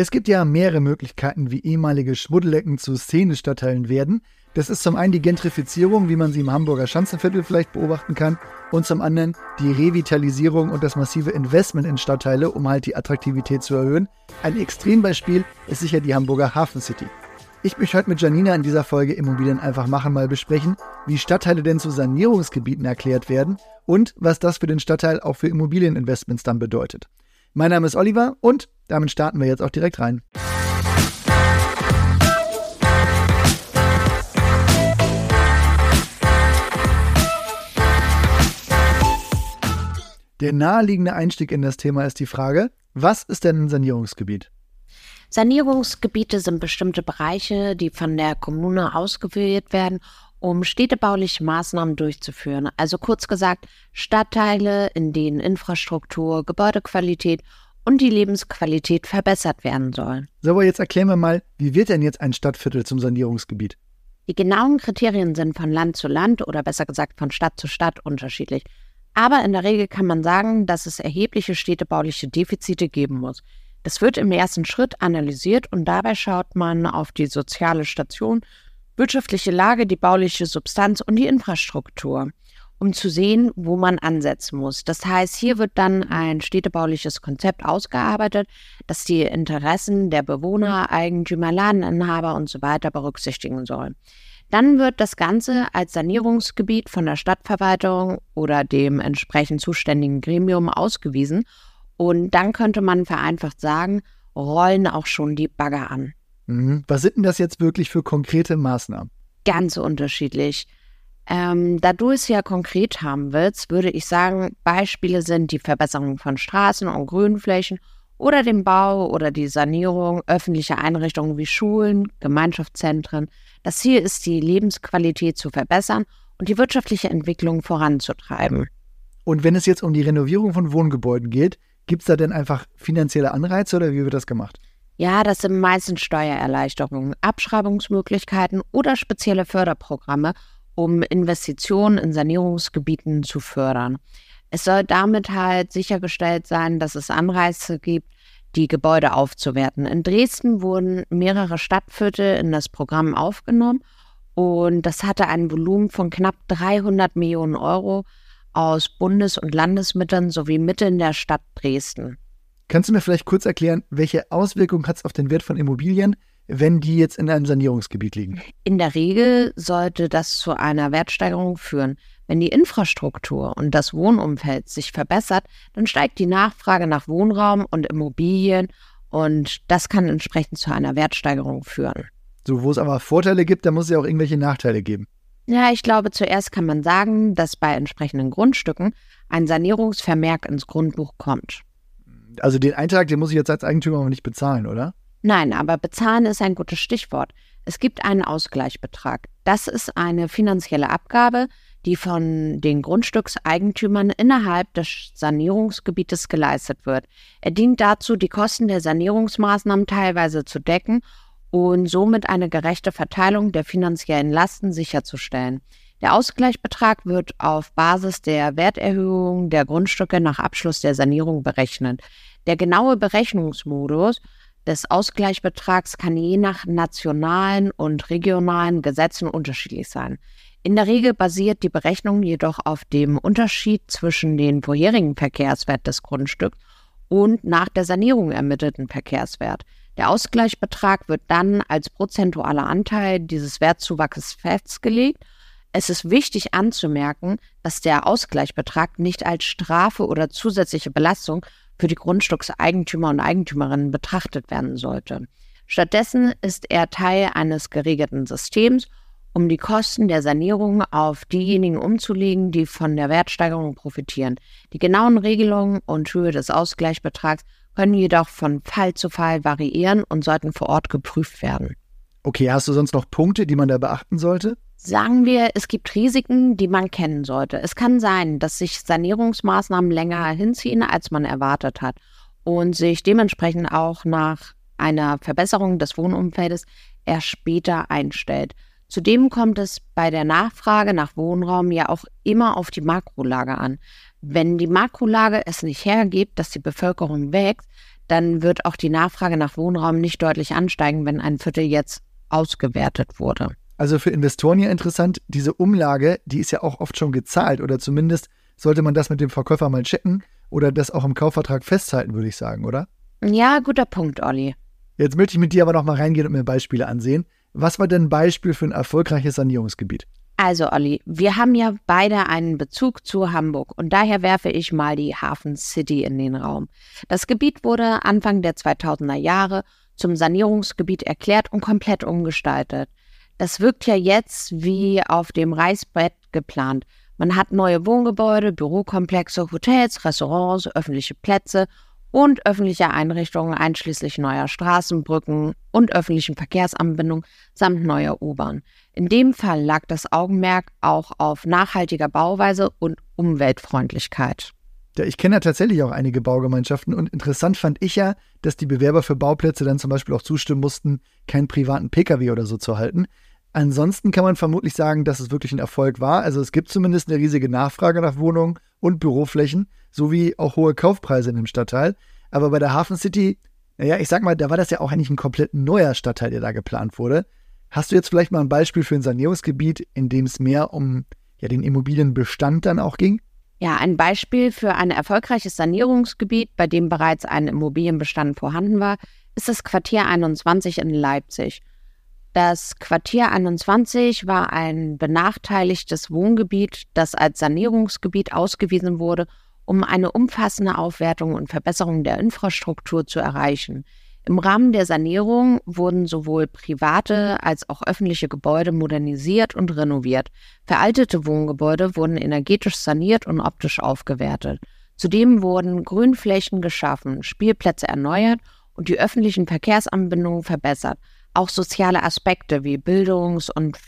Es gibt ja mehrere Möglichkeiten, wie ehemalige Schmuddelecken zu Szene-Stadtteilen werden. Das ist zum einen die Gentrifizierung, wie man sie im Hamburger Schanzenviertel vielleicht beobachten kann, und zum anderen die Revitalisierung und das massive Investment in Stadtteile, um halt die Attraktivität zu erhöhen. Ein Extrembeispiel ist sicher die Hamburger HafenCity. Ich möchte heute mit Janina in dieser Folge Immobilien einfach machen mal besprechen, wie Stadtteile denn zu Sanierungsgebieten erklärt werden und was das für den Stadtteil auch für Immobilieninvestments dann bedeutet. Mein Name ist Oliver und damit starten wir jetzt auch direkt rein. Der naheliegende Einstieg in das Thema ist die Frage, was ist denn ein Sanierungsgebiet? Sanierungsgebiete sind bestimmte Bereiche, die von der Kommune ausgewählt werden, um städtebauliche Maßnahmen durchzuführen. Also kurz gesagt, Stadtteile, in denen Infrastruktur, Gebäudequalität und die Lebensqualität verbessert werden sollen. So, aber jetzt erklären wir mal, wie wird denn jetzt ein Stadtviertel zum Sanierungsgebiet? Die genauen Kriterien sind von Land zu Land oder besser gesagt von Stadt zu Stadt unterschiedlich. Aber in der Regel kann man sagen, dass es erhebliche städtebauliche Defizite geben muss. Das wird im ersten Schritt analysiert und dabei schaut man auf die soziale Station, wirtschaftliche Lage, die bauliche Substanz und die Infrastruktur, um zu sehen, wo man ansetzen muss. Das heißt, hier wird dann ein städtebauliches Konzept ausgearbeitet, das die Interessen der Bewohner, Eigentümer, Ladeninhaber und so weiter berücksichtigen soll. Dann wird das Ganze als Sanierungsgebiet von der Stadtverwaltung oder dem entsprechend zuständigen Gremium ausgewiesen. Und dann könnte man vereinfacht sagen, rollen auch schon die Bagger an. Was sind denn das jetzt wirklich für konkrete Maßnahmen? Ganz unterschiedlich. Da du es ja konkret haben willst, würde ich sagen, Beispiele sind die Verbesserung von Straßen und Grünflächen oder den Bau oder die Sanierung öffentlicher Einrichtungen wie Schulen, Gemeinschaftszentren. Das Ziel ist, die Lebensqualität zu verbessern und die wirtschaftliche Entwicklung voranzutreiben. Und wenn es jetzt um die Renovierung von Wohngebäuden geht, gibt es da denn einfach finanzielle Anreize oder wie wird das gemacht? Ja, das sind meistens Steuererleichterungen, Abschreibungsmöglichkeiten oder spezielle Förderprogramme, um Investitionen in Sanierungsgebieten zu fördern. Es soll damit halt sichergestellt sein, dass es Anreize gibt, die Gebäude aufzuwerten. In Dresden wurden mehrere Stadtviertel in das Programm aufgenommen und das hatte ein Volumen von knapp 300 Millionen Euro aus Bundes- und Landesmitteln sowie Mitteln der Stadt Dresden. Kannst du mir vielleicht kurz erklären, welche Auswirkungen hat es auf den Wert von Immobilien, wenn die jetzt in einem Sanierungsgebiet liegen? In der Regel sollte das zu einer Wertsteigerung führen. Wenn die Infrastruktur und das Wohnumfeld sich verbessert, dann steigt die Nachfrage nach Wohnraum und Immobilien und das kann entsprechend zu einer Wertsteigerung führen. So, wo es aber Vorteile gibt, da muss es ja auch irgendwelche Nachteile geben. Ja, ich glaube, zuerst kann man sagen, dass bei entsprechenden Grundstücken ein Sanierungsvermerk ins Grundbuch kommt. Also den Eintrag, den muss ich jetzt als Eigentümer aber nicht bezahlen, oder? Nein, aber bezahlen ist ein gutes Stichwort. Es gibt einen Ausgleichsbetrag. Das ist eine finanzielle Abgabe, die von den Grundstückseigentümern innerhalb des Sanierungsgebietes geleistet wird. Er dient dazu, die Kosten der Sanierungsmaßnahmen teilweise zu decken und somit eine gerechte Verteilung der finanziellen Lasten sicherzustellen. Der Ausgleichsbetrag wird auf Basis der Werterhöhung der Grundstücke nach Abschluss der Sanierung berechnet. Der genaue Berechnungsmodus des Ausgleichsbetrags kann je nach nationalen und regionalen Gesetzen unterschiedlich sein. In der Regel basiert die Berechnung jedoch auf dem Unterschied zwischen dem vorherigen Verkehrswert des Grundstücks und nach der Sanierung ermittelten Verkehrswert. Der Ausgleichsbetrag wird dann als prozentualer Anteil dieses Wertzuwachses festgelegt. Es ist wichtig anzumerken, dass der Ausgleichsbetrag nicht als Strafe oder zusätzliche Belastung für die Grundstückseigentümer und Eigentümerinnen betrachtet werden sollte. Stattdessen ist er Teil eines geregelten Systems, um die Kosten der Sanierung auf diejenigen umzulegen, die von der Wertsteigerung profitieren. Die genauen Regelungen und Höhe des Ausgleichsbetrags können jedoch von Fall zu Fall variieren und sollten vor Ort geprüft werden. Okay, hast du sonst noch Punkte, die man da beachten sollte? Sagen wir, es gibt Risiken, die man kennen sollte. Es kann sein, dass sich Sanierungsmaßnahmen länger hinziehen, als man erwartet hat und sich dementsprechend auch nach einer Verbesserung des Wohnumfeldes erst später einstellt. Zudem kommt es bei der Nachfrage nach Wohnraum ja auch immer auf die Makrolage an. Wenn die Makrolage es nicht hergibt, dass die Bevölkerung wächst, dann wird auch die Nachfrage nach Wohnraum nicht deutlich ansteigen, wenn ein Viertel jetzt ausgewertet wurde. Also für Investoren hier interessant, diese Umlage, die ist ja auch oft schon gezahlt oder zumindest sollte man das mit dem Verkäufer mal checken oder das auch im Kaufvertrag festhalten, würde ich sagen, oder? Ja, guter Punkt, Olli. Jetzt möchte ich mit dir aber noch mal reingehen und mir Beispiele ansehen. Was war denn ein Beispiel für ein erfolgreiches Sanierungsgebiet? Also Olli, wir haben ja beide einen Bezug zu Hamburg und daher werfe ich mal die HafenCity in den Raum. Das Gebiet wurde Anfang der 2000er Jahre zum Sanierungsgebiet erklärt und komplett umgestaltet. Das wirkt ja jetzt wie auf dem Reißbrett geplant. Man hat neue Wohngebäude, Bürokomplexe, Hotels, Restaurants, öffentliche Plätze und öffentliche Einrichtungen einschließlich neuer Straßen, Brücken und öffentlichen Verkehrsanbindung samt neuer U-Bahn. In dem Fall lag das Augenmerk auch auf nachhaltiger Bauweise und Umweltfreundlichkeit. Ja, ich kenne ja tatsächlich auch einige Baugemeinschaften und interessant fand ich ja, dass die Bewerber für Bauplätze dann zum Beispiel auch zustimmen mussten, keinen privaten Pkw oder so zu halten. Ansonsten kann man vermutlich sagen, dass es wirklich ein Erfolg war. Also es gibt zumindest eine riesige Nachfrage nach Wohnungen und Büroflächen sowie auch hohe Kaufpreise in dem Stadtteil. Aber bei der HafenCity, naja, ich sag mal, da war das ja auch eigentlich ein komplett neuer Stadtteil, der da geplant wurde. Hast du jetzt vielleicht mal ein Beispiel für ein Sanierungsgebiet, in dem es mehr um ja, den Immobilienbestand dann auch ging? Ja, ein Beispiel für ein erfolgreiches Sanierungsgebiet, bei dem bereits ein Immobilienbestand vorhanden war, ist das Quartier 21 in Leipzig. Das Quartier 21 war ein benachteiligtes Wohngebiet, das als Sanierungsgebiet ausgewiesen wurde, um eine umfassende Aufwertung und Verbesserung der Infrastruktur zu erreichen. Im Rahmen der Sanierung wurden sowohl private als auch öffentliche Gebäude modernisiert und renoviert. Veraltete Wohngebäude wurden energetisch saniert und optisch aufgewertet. Zudem wurden Grünflächen geschaffen, Spielplätze erneuert und die öffentlichen Verkehrsanbindungen verbessert. Auch soziale Aspekte wie Bildungs- und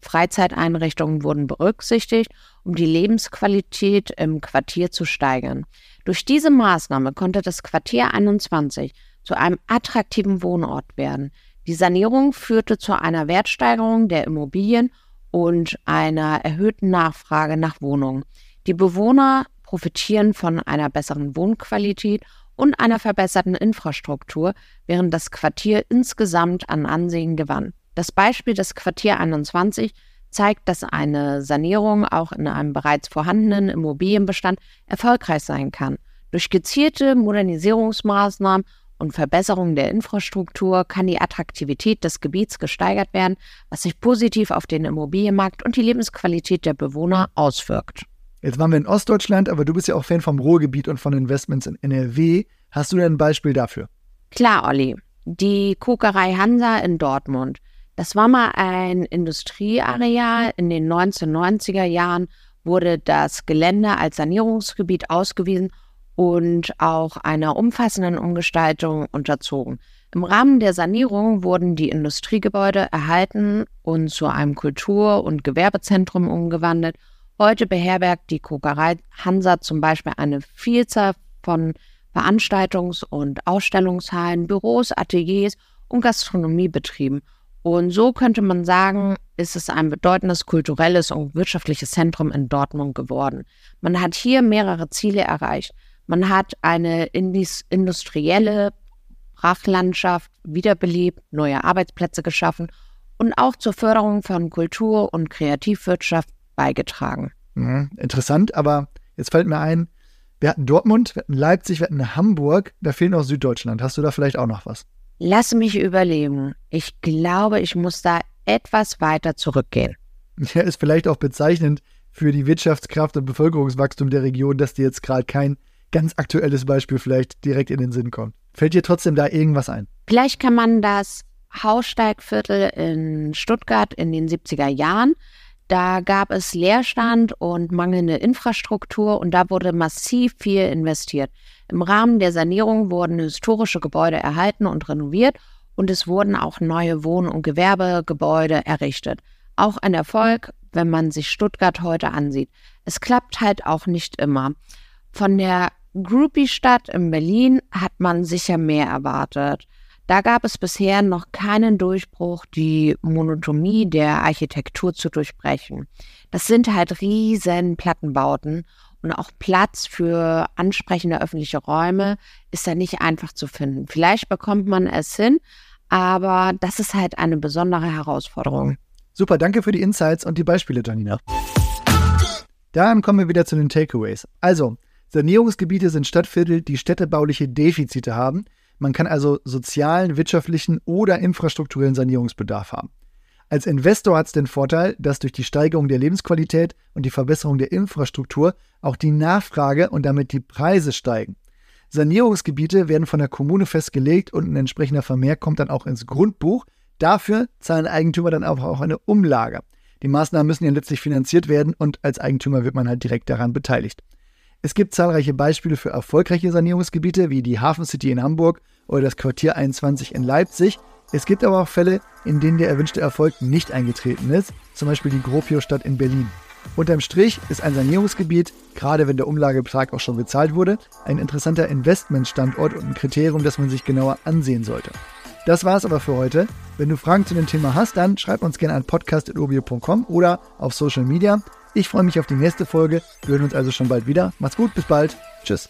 Freizeiteinrichtungen wurden berücksichtigt, um die Lebensqualität im Quartier zu steigern. Durch diese Maßnahme konnte das Quartier 21 zu einem attraktiven Wohnort werden. Die Sanierung führte zu einer Wertsteigerung der Immobilien und einer erhöhten Nachfrage nach Wohnungen. Die Bewohner profitieren von einer besseren Wohnqualität und einer verbesserten Infrastruktur, während das Quartier insgesamt an Ansehen gewann. Das Beispiel des Quartier 21 zeigt, dass eine Sanierung auch in einem bereits vorhandenen Immobilienbestand erfolgreich sein kann. Durch gezielte Modernisierungsmaßnahmen und Verbesserung der Infrastruktur kann die Attraktivität des Gebiets gesteigert werden, was sich positiv auf den Immobilienmarkt und die Lebensqualität der Bewohner auswirkt. Jetzt waren wir in Ostdeutschland, aber du bist ja auch Fan vom Ruhrgebiet und von Investments in NRW. Hast du denn ein Beispiel dafür? Klar, Olli. Die Kokerei Hansa in Dortmund. Das war mal ein Industrieareal. In den 1990er Jahren wurde das Gelände als Sanierungsgebiet ausgewiesen und auch einer umfassenden Umgestaltung unterzogen. Im Rahmen der Sanierung wurden die Industriegebäude erhalten und zu einem Kultur- und Gewerbezentrum umgewandelt. Heute beherbergt die Kokerei Hansa zum Beispiel eine Vielzahl von Veranstaltungs- und Ausstellungshallen, Büros, Ateliers und Gastronomiebetrieben. Und so könnte man sagen, ist es ein bedeutendes kulturelles und wirtschaftliches Zentrum in Dortmund geworden. Man hat hier mehrere Ziele erreicht. Man hat eine industrielle Brachlandschaft wiederbelebt, neue Arbeitsplätze geschaffen und auch zur Förderung von Kultur- und Kreativwirtschaft beigetragen. Mhm, interessant, aber jetzt fällt mir ein, wir hatten Dortmund, wir hatten Leipzig, wir hatten Hamburg, da fehlt noch Süddeutschland. Hast du da vielleicht auch noch was? Lass mich überlegen. Ich glaube, ich muss da etwas weiter zurückgehen. Ja, ist vielleicht auch bezeichnend für die Wirtschaftskraft und Bevölkerungswachstum der Region, dass dir jetzt gerade kein ganz aktuelles Beispiel vielleicht direkt in den Sinn kommt. Fällt dir trotzdem da irgendwas ein? Vielleicht kann man das Haussteigviertel in Stuttgart in den 70er Jahren. Da gab es Leerstand und mangelnde Infrastruktur und da wurde massiv viel investiert. Im Rahmen der Sanierung wurden historische Gebäude erhalten und renoviert und es wurden auch neue Wohn- und Gewerbegebäude errichtet. Auch ein Erfolg, wenn man sich Stuttgart heute ansieht. Es klappt halt auch nicht immer. Von der Gropiusstadt in Berlin hat man sicher mehr erwartet. Da gab es bisher noch keinen Durchbruch, die Monotonie der Architektur zu durchbrechen. Das sind halt riesen Plattenbauten und auch Platz für ansprechende öffentliche Räume ist da nicht einfach zu finden. Vielleicht bekommt man es hin, aber das ist halt eine besondere Herausforderung. Super, danke für die Insights und die Beispiele, Janina. Dann kommen wir wieder zu den Takeaways. Also, Sanierungsgebiete sind Stadtviertel, die städtebauliche Defizite haben. Man kann also sozialen, wirtschaftlichen oder infrastrukturellen Sanierungsbedarf haben. Als Investor hat es den Vorteil, dass durch die Steigerung der Lebensqualität und die Verbesserung der Infrastruktur auch die Nachfrage und damit die Preise steigen. Sanierungsgebiete werden von der Kommune festgelegt und ein entsprechender Vermerk kommt dann auch ins Grundbuch. Dafür zahlen Eigentümer dann auch eine Umlage. Die Maßnahmen müssen ja letztlich finanziert werden und als Eigentümer wird man halt direkt daran beteiligt. Es gibt zahlreiche Beispiele für erfolgreiche Sanierungsgebiete, wie die HafenCity in Hamburg oder das Quartier 21 in Leipzig. Es gibt aber auch Fälle, in denen der erwünschte Erfolg nicht eingetreten ist, zum Beispiel die Gropiusstadt in Berlin. Unterm Strich ist ein Sanierungsgebiet, gerade wenn der Umlagebetrag auch schon bezahlt wurde, ein interessanter Investmentstandort und ein Kriterium, das man sich genauer ansehen sollte. Das war's aber für heute. Wenn du Fragen zu dem Thema hast, dann schreib uns gerne an podcast.urbio.com oder auf Social Media. Ich freue mich auf die nächste Folge. Wir hören uns also schon bald wieder. Macht's gut, bis bald. Tschüss.